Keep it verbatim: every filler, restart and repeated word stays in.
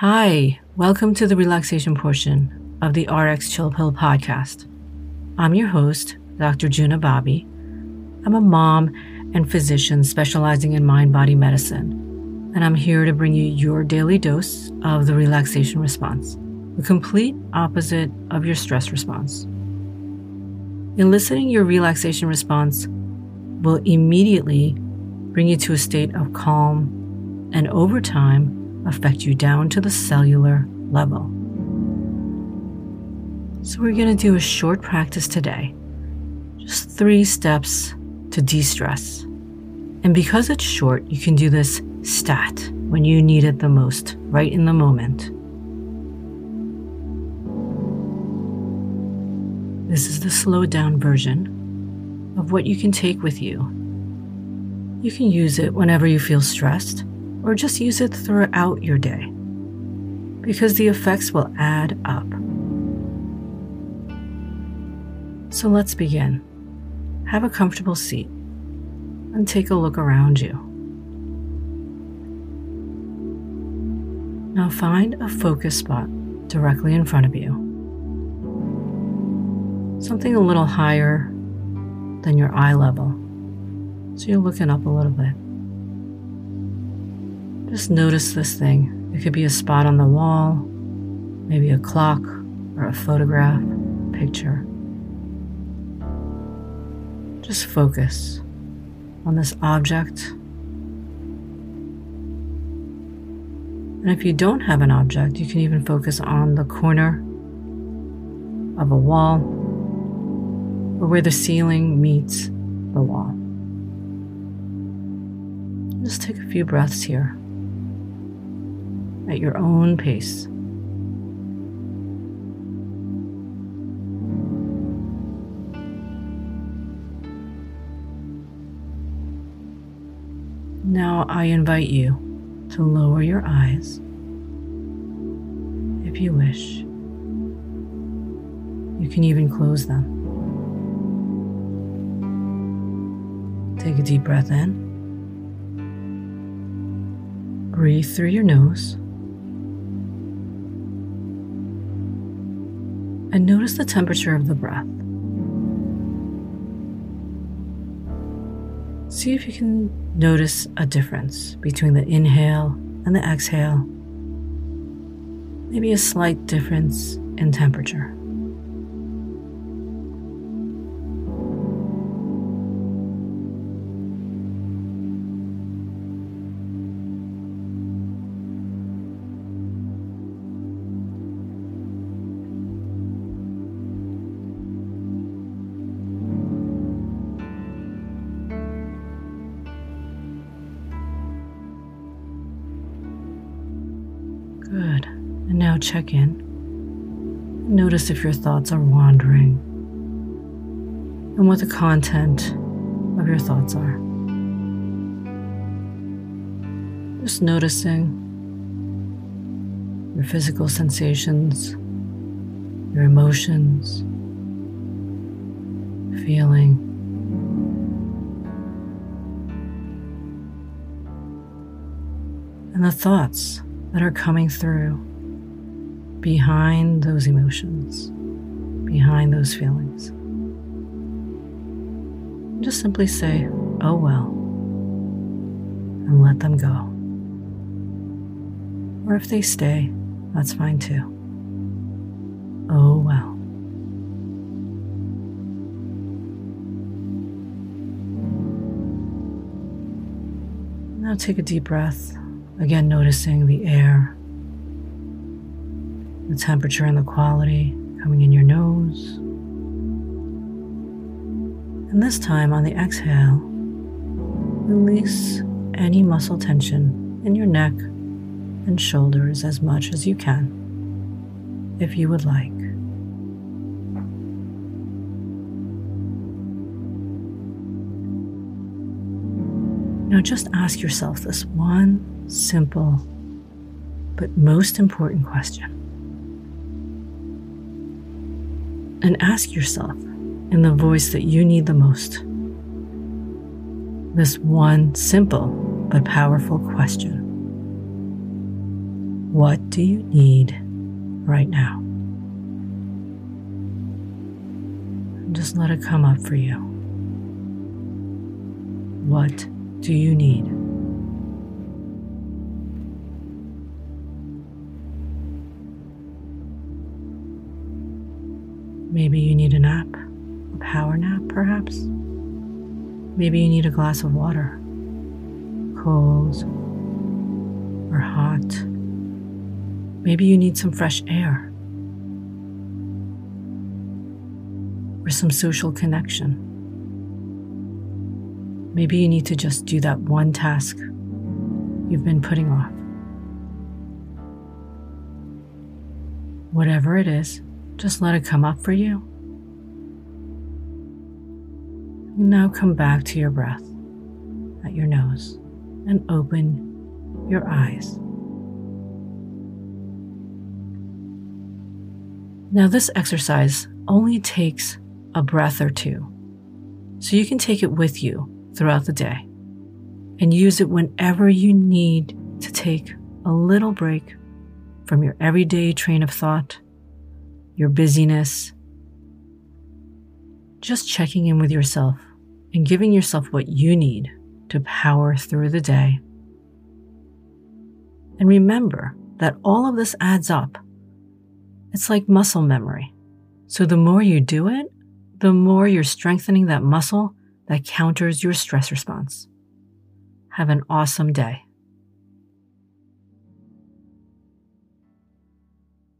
Hi, welcome to the relaxation portion of the R X Chill Pill Podcast. I'm your host, Doctor Juna Babi. I'm a mom and physician specializing in mind-body medicine, and I'm here to bring you your daily dose of the relaxation response, the complete opposite of your stress response. Eliciting your relaxation response will immediately bring you to a state of calm and over time, affect you down to the cellular level. So we're going to do a short practice today, just three steps to de-stress. And because it's short, you can do this stat when you need it the most, right in the moment. This is the slowed down version of what you can take with you. You can use it whenever you feel stressed, or just use it throughout your day, because the effects will add up. So let's begin. Have a comfortable seat and take a look around you. Now find a focus spot directly in front of you, something a little higher than your eye level, so you're looking up a little bit. Just notice this thing. It could be a spot on the wall, maybe a clock or a photograph, picture. Just focus on this object. And if you don't have an object, you can even focus on the corner of a wall or where the ceiling meets the wall. Just take a few breaths here, at your own pace. Now I invite you to lower your eyes if you wish. You can even close them. Take a deep breath in. Breathe through your nose. And notice the temperature of the breath. See if you can notice a difference between the inhale and the exhale. Maybe a slight difference in temperature. Good. And now check in. Notice if your thoughts are wandering and what the content of your thoughts are. Just noticing your physical sensations, your emotions, feeling. And the thoughts that are coming through behind those emotions, behind those feelings. Just simply say, oh well, and let them go. Or if they stay, that's fine too. Oh well. Now take a deep breath. Again, noticing the air, the temperature and the quality coming in your nose. And this time on the exhale, release any muscle tension in your neck and shoulders as much as you can, if you would like. Now just ask yourself this one simple, but most important question. And ask yourself in the voice that you need the most, this one simple, but powerful question. What do you need right now? Just let it come up for you. What do you need? Maybe you need a nap, a power nap perhaps. Maybe you need a glass of water, cold or hot. Maybe you need some fresh air. Or some social connection. Maybe you need to just do that one task you've been putting off. Whatever it is, just let it come up for you. Now come back to your breath at your nose and open your eyes. Now this exercise only takes a breath or two, so you can take it with you throughout the day and use it whenever you need to take a little break from your everyday train of thought, your busyness, just checking in with yourself and giving yourself what you need to power through the day. And remember that all of this adds up. It's like muscle memory. So the more you do it, the more you're strengthening that muscle that counters your stress response. Have an awesome day.